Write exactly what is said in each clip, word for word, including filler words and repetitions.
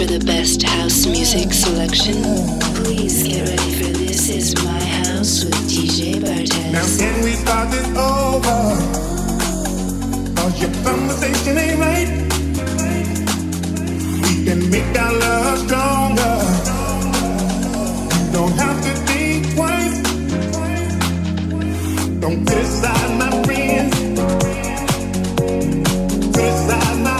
for the best house music selection. Please get ready for This Is My House with D J Bartez. Now can we start it over? Cause your conversation ain't right. We can make our love stronger. You don't have to think twice. Don't criticize my friends. Criticize my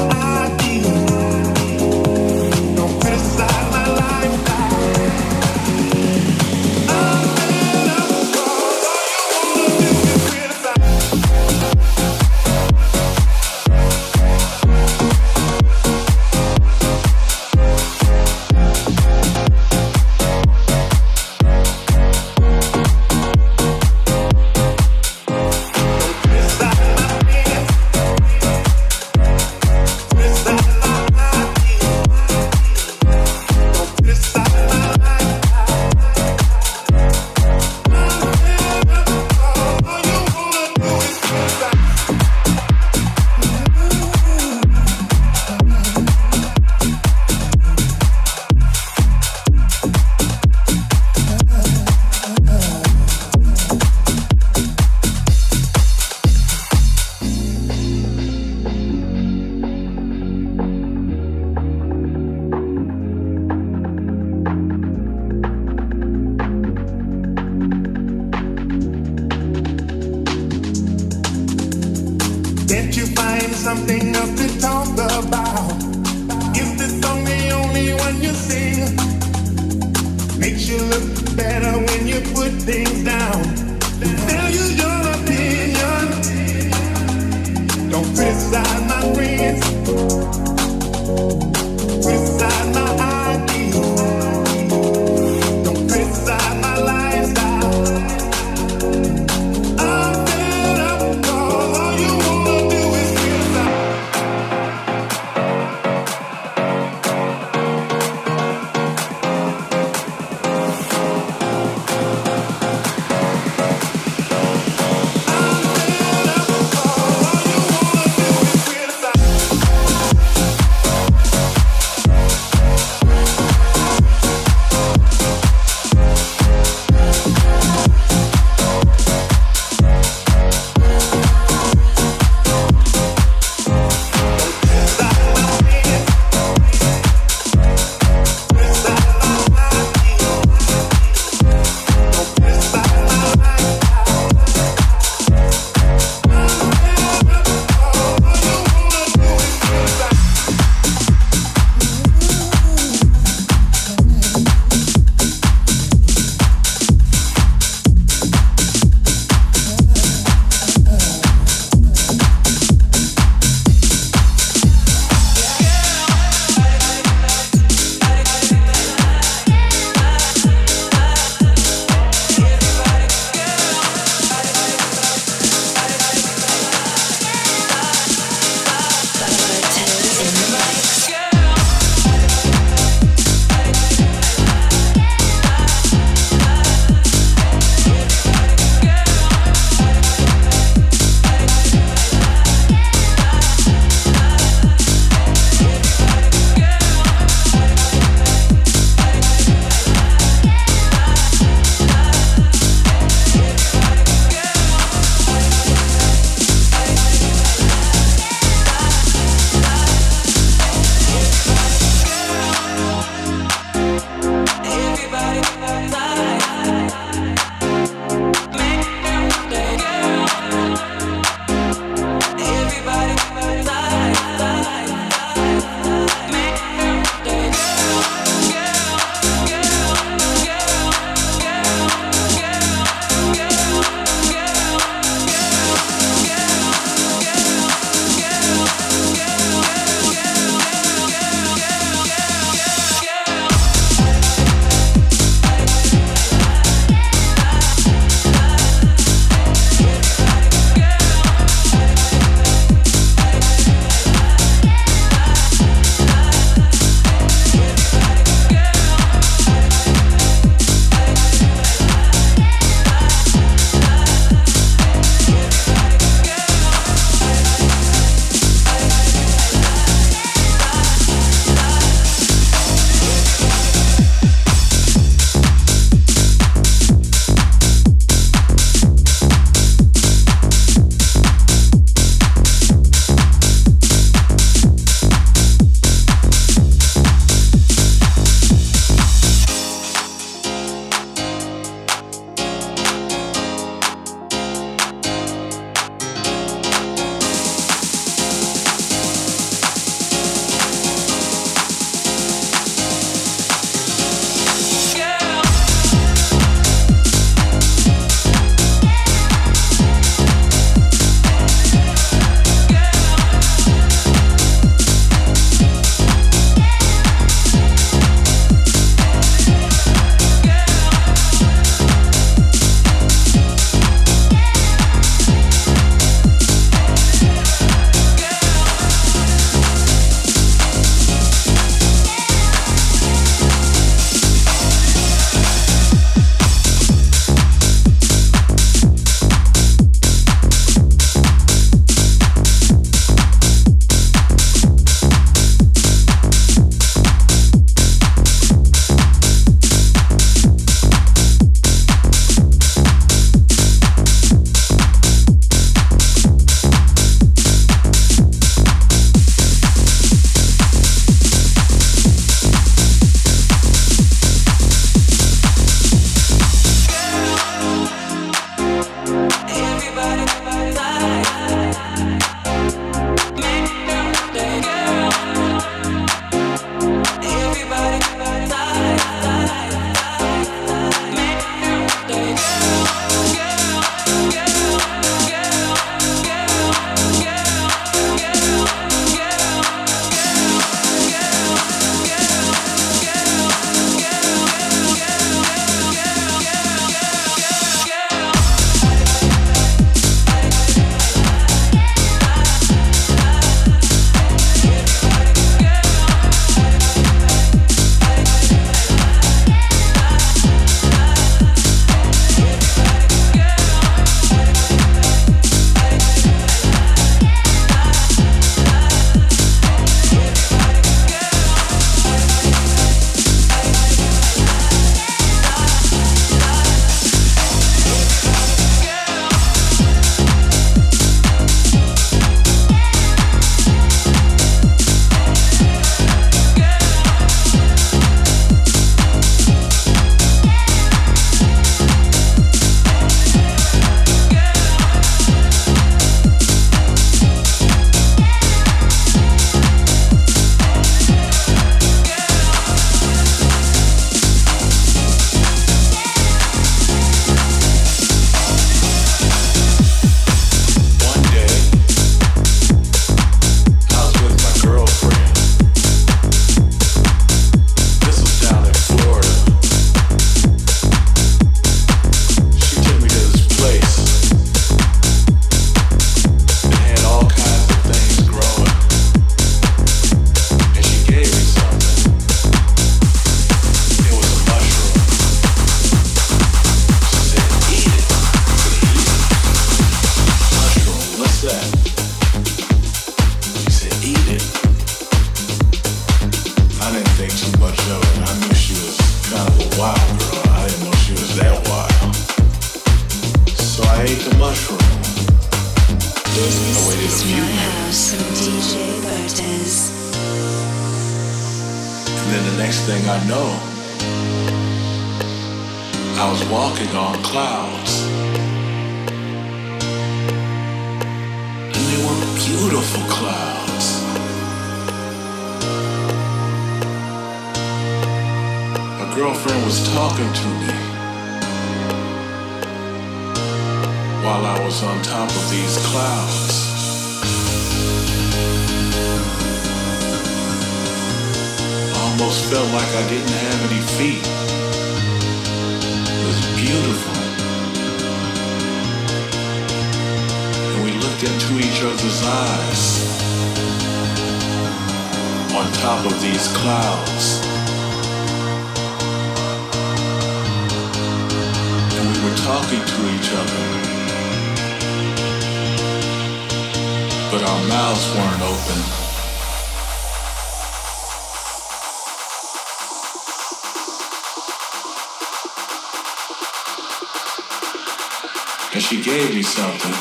And she gave me something.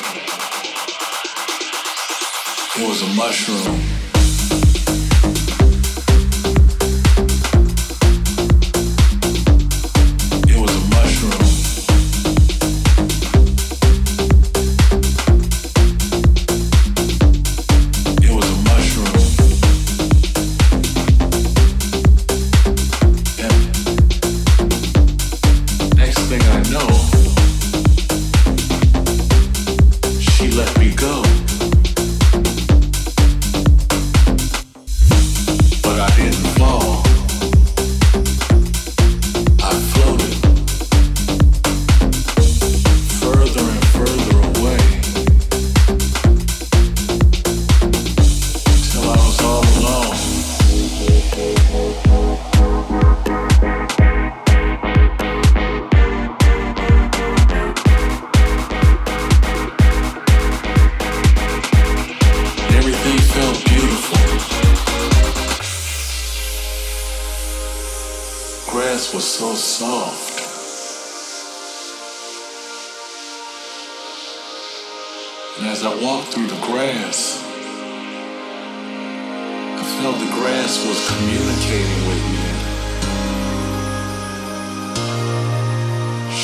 It was a mushroom.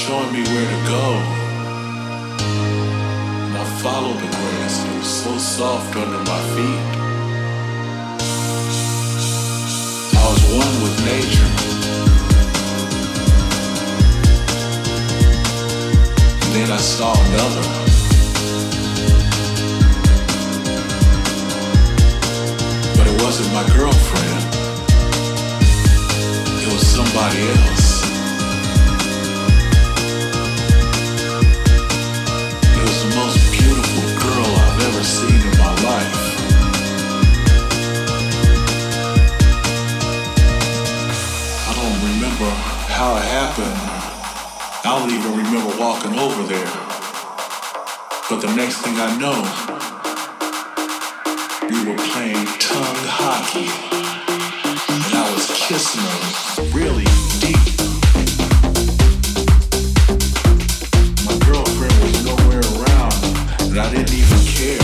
Showing me where to go. follow the grass, so soft under my feet. I was one with nature. And then I saw another. But it wasn't my girlfriend. It was somebody else. Seen in my life. I don't remember how it happened. I don't even remember walking over there. But the next thing I know, we were playing tongue hockey. And I was kissing her really deep. My girlfriend was nowhere around, and I didn't even care.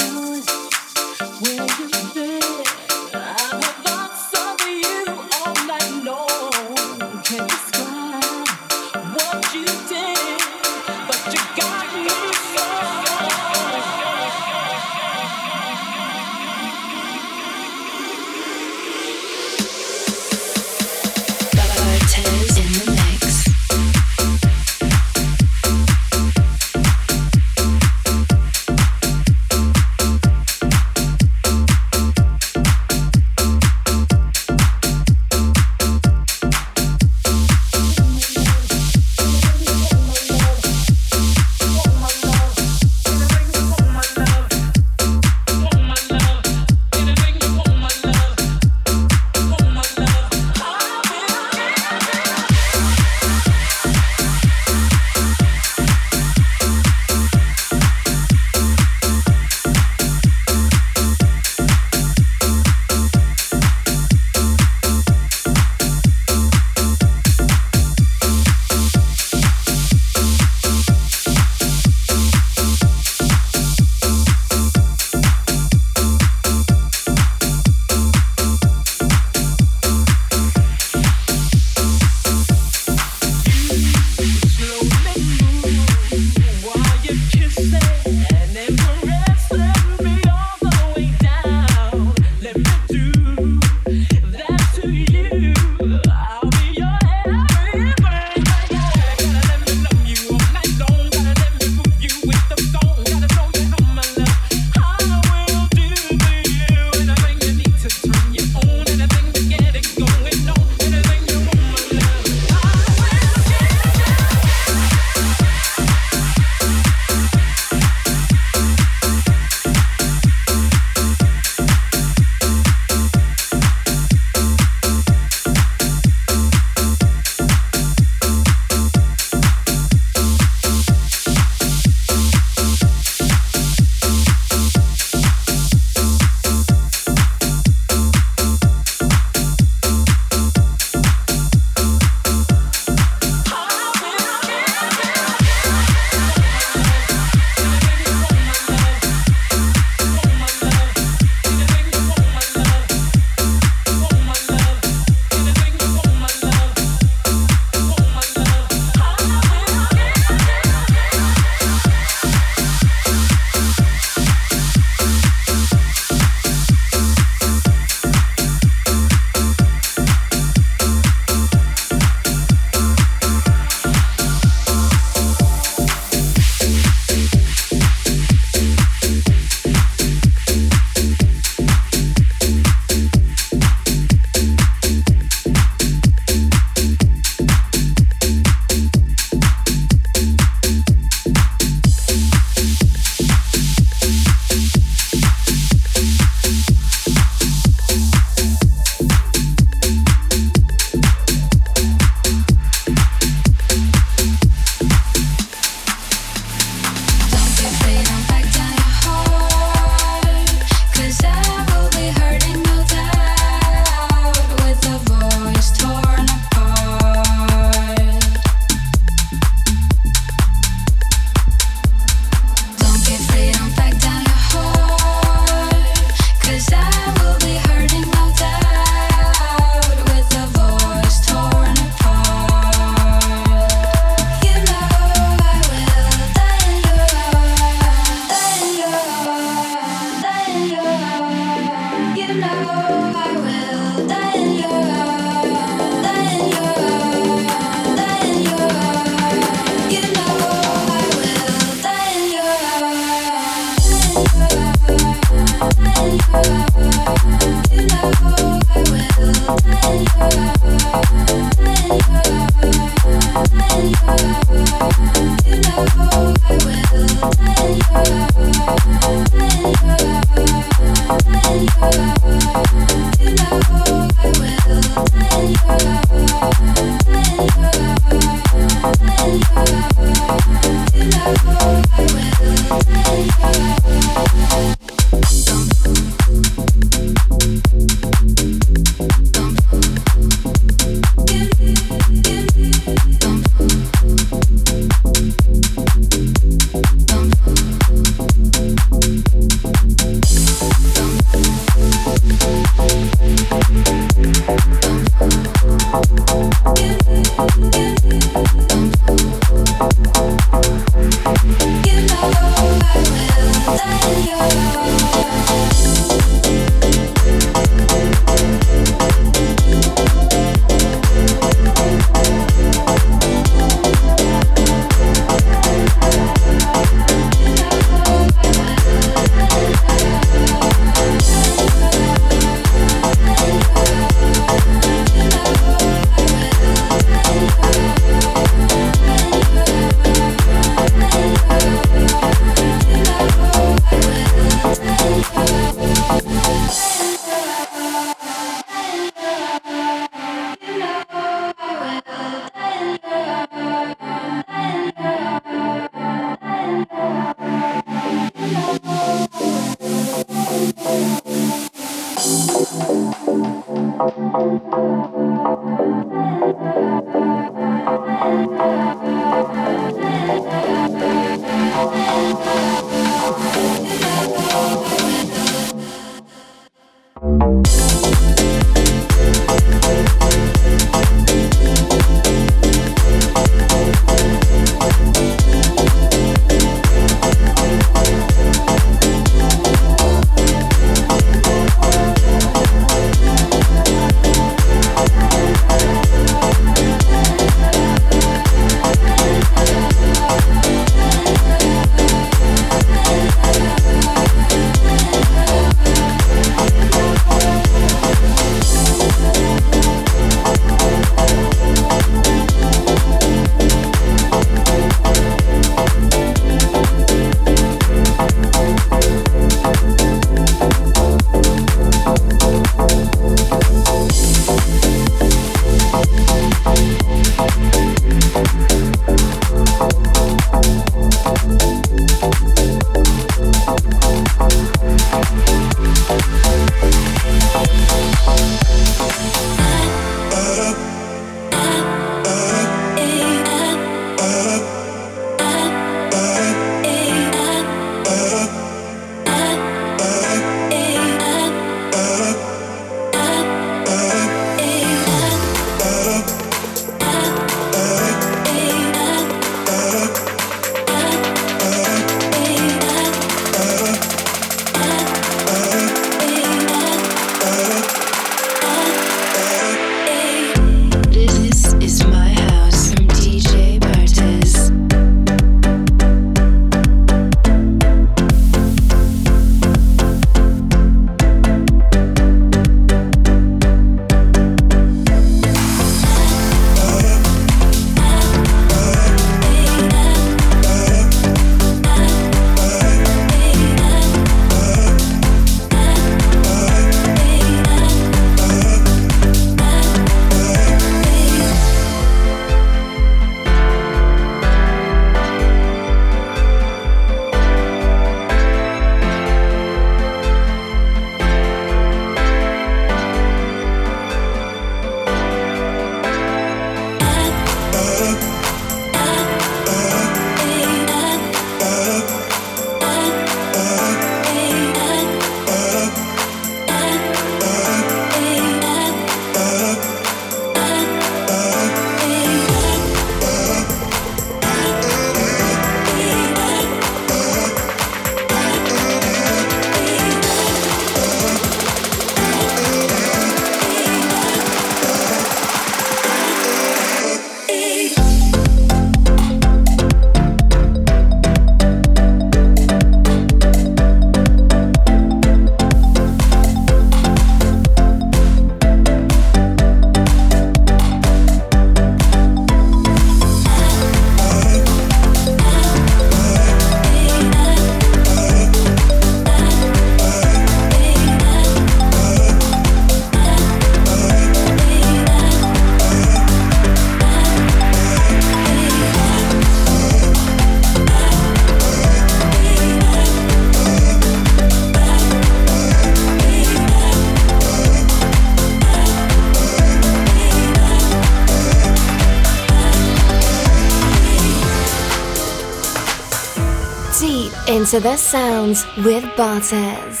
Into the sounds with Bartez.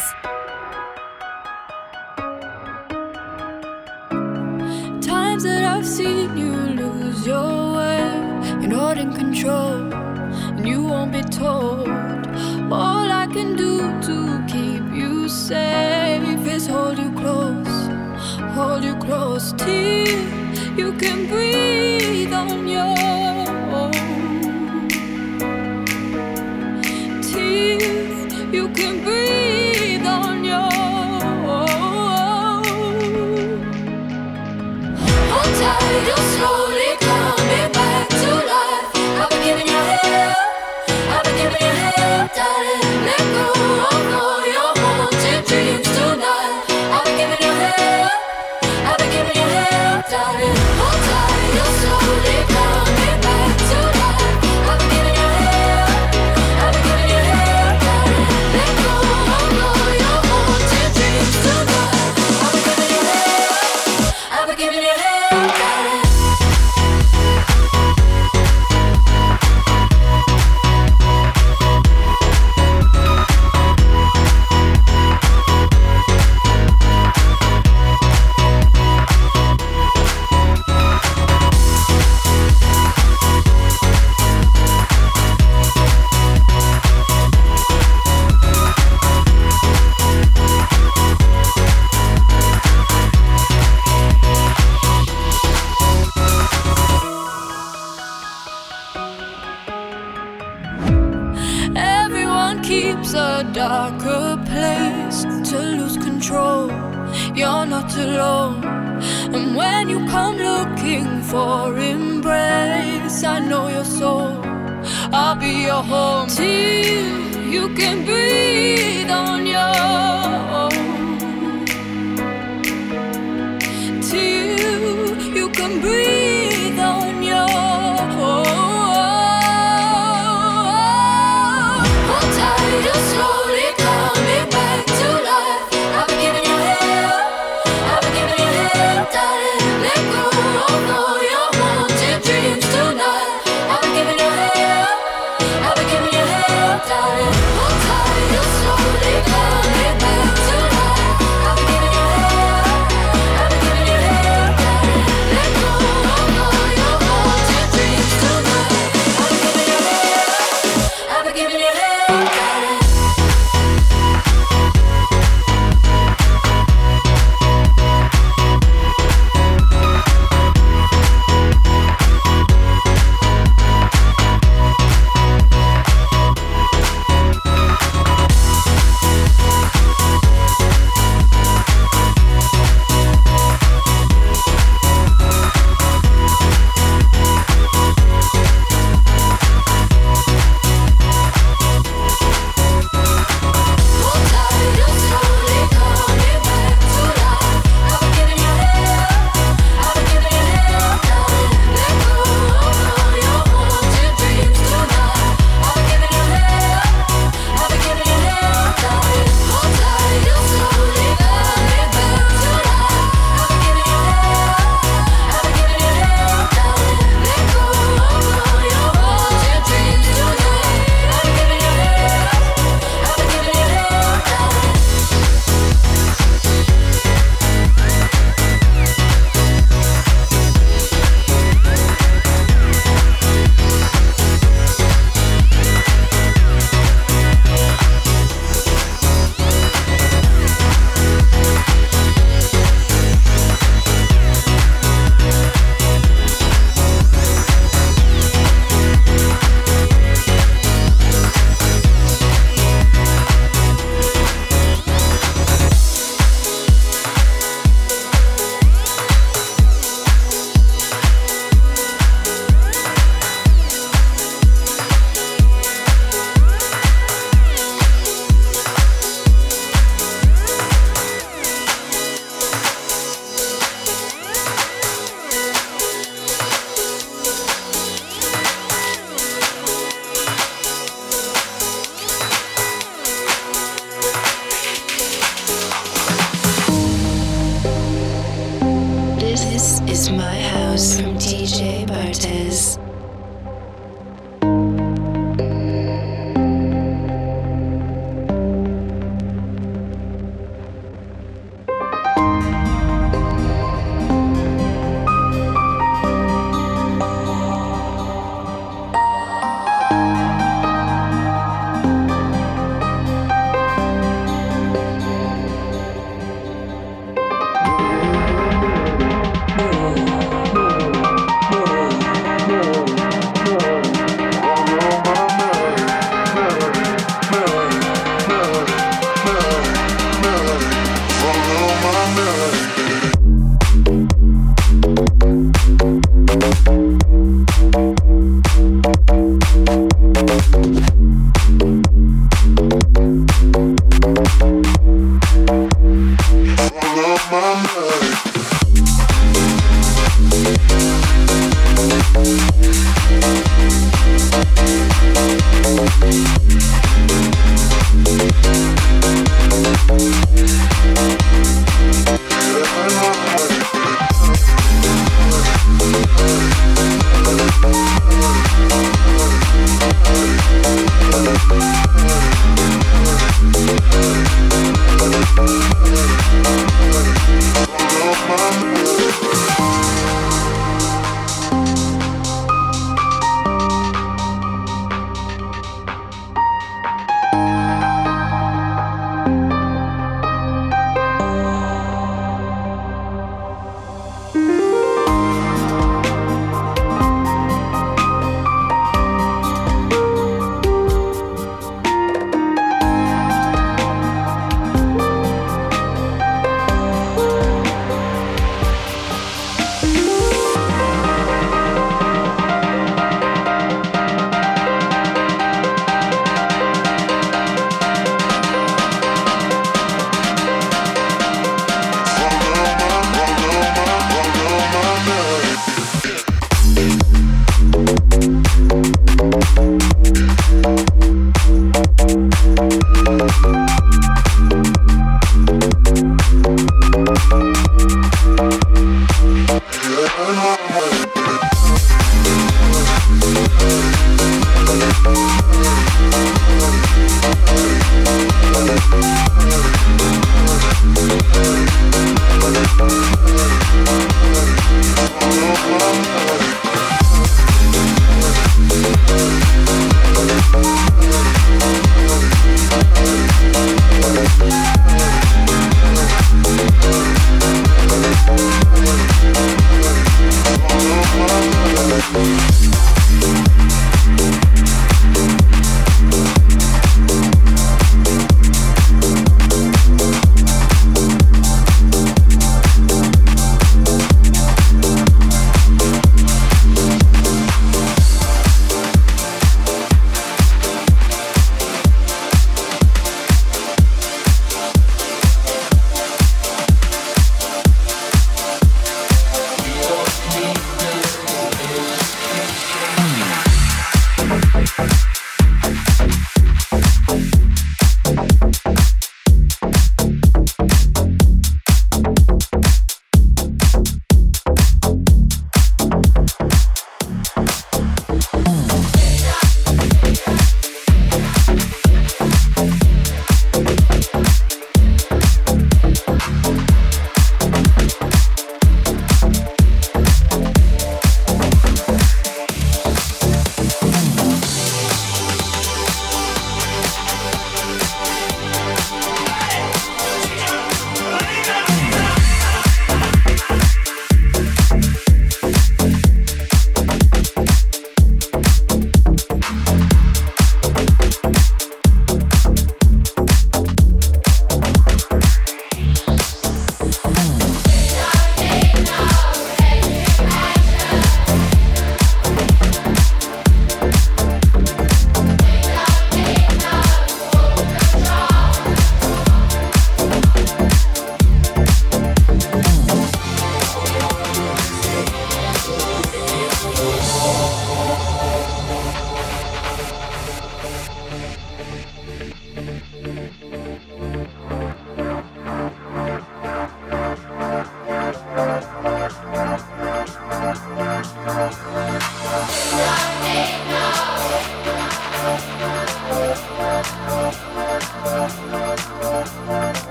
Times that I've seen you lose your way, you're not in control, and you won't be told. All I can do to keep you safe is hold you close, hold you close till you can breathe on your own. You can breathe on your own. Hold tight, you're slowly coming back to life. I've been giving you hell, I've been giving you hell, darling. Let go of all your haunted dreams tonight. I've been giving you hell, I've been giving you hell, darling. Hold tight, you're slowly coming back to life. I've been giving you hell, I've been giving you hell, darling. I've been giving you hell. Whoa.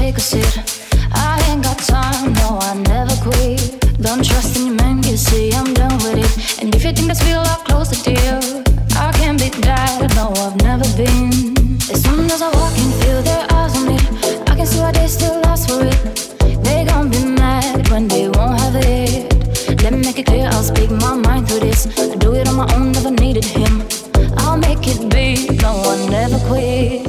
take a seat. I ain't got time, no, I never quit. Don't trust any man, you see, I'm done with it. And if you think that's real, I'll close the deal. I can't be that, no, I've never been. As soon as I walk in, feel their eyes on me. I can see why they still ask for it. They gon' be mad when they won't have it. Let me make it clear, I'll speak my mind through this. I do it on my own, never needed him. I'll make it be, no, I never quit.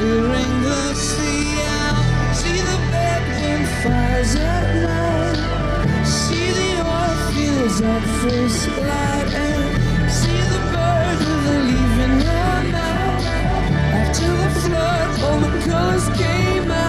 clearing the sea out. See the bedroom fires at night. See the oil fields at first light. And see the birth of the leaving the night. After the flood, all the colors came out.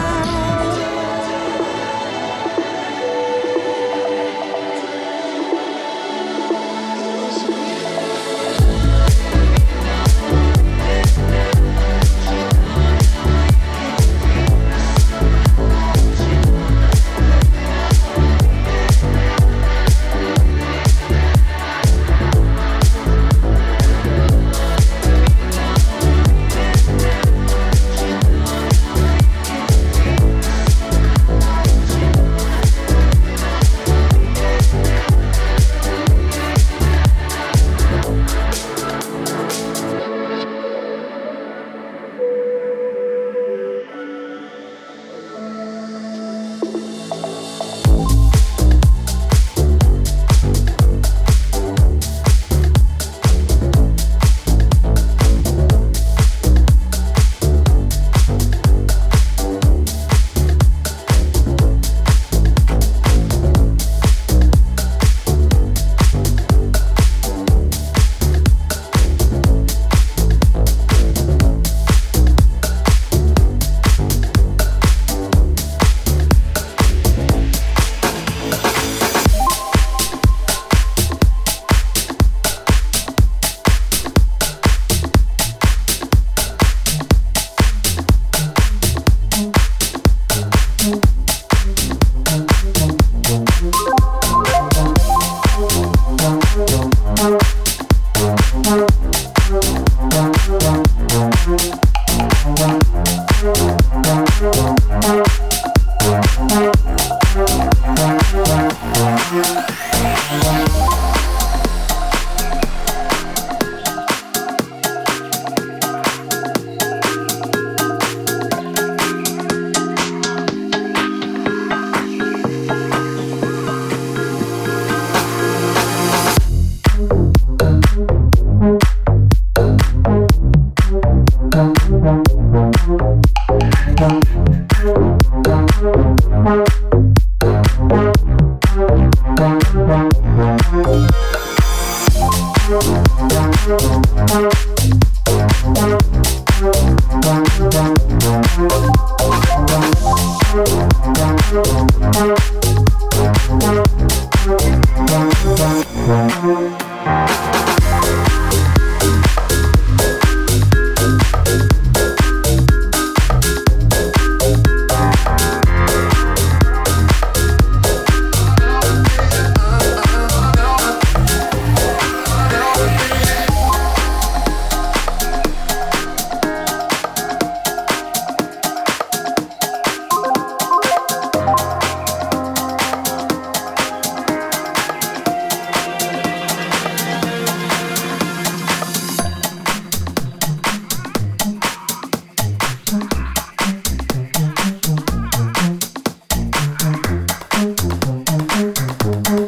We'll be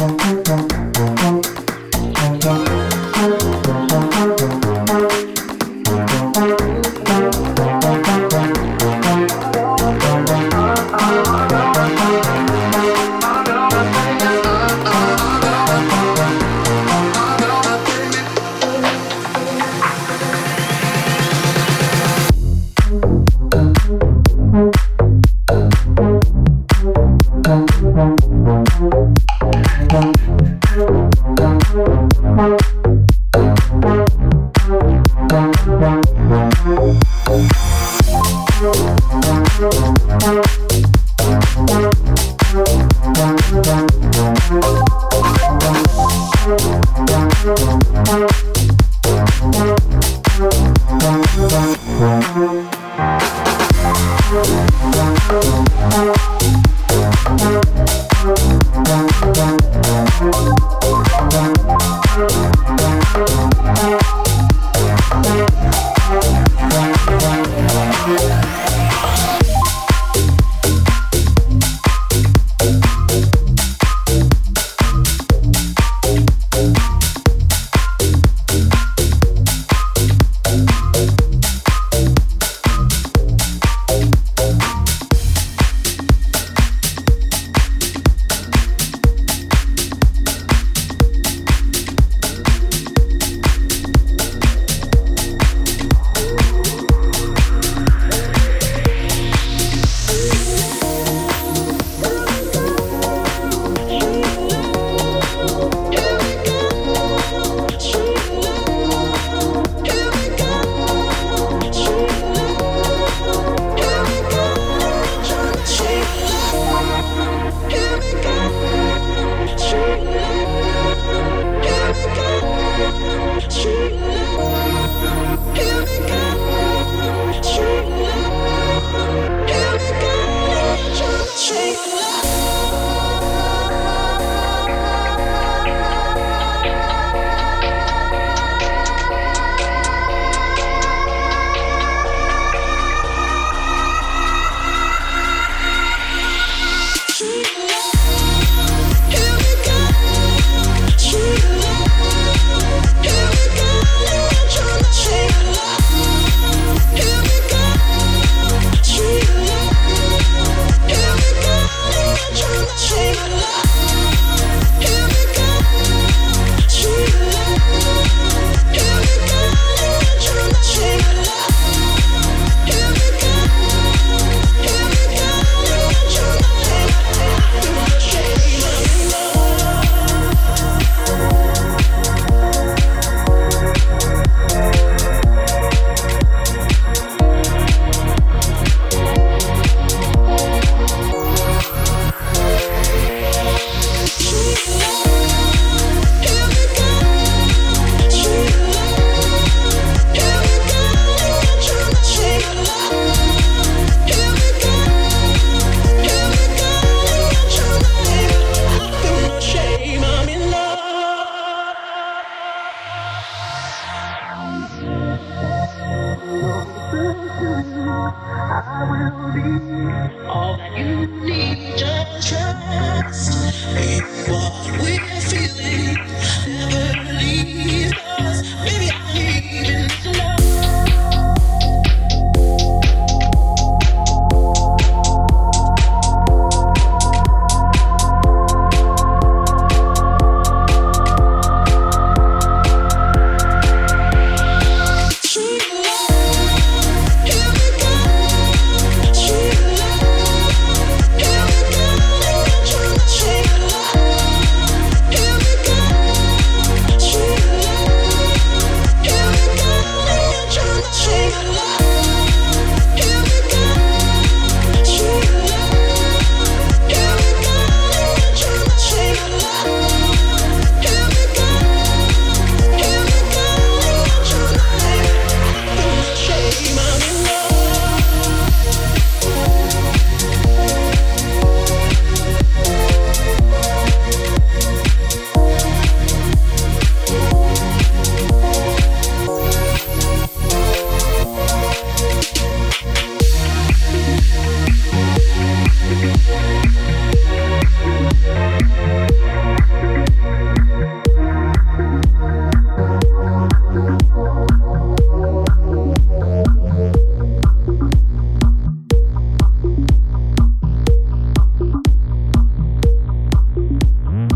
right back.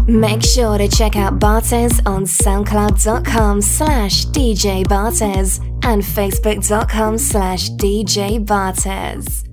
Make sure to check out Bartez on soundcloud.com slash DJ Bartez and facebook.com slash DJ Bartez.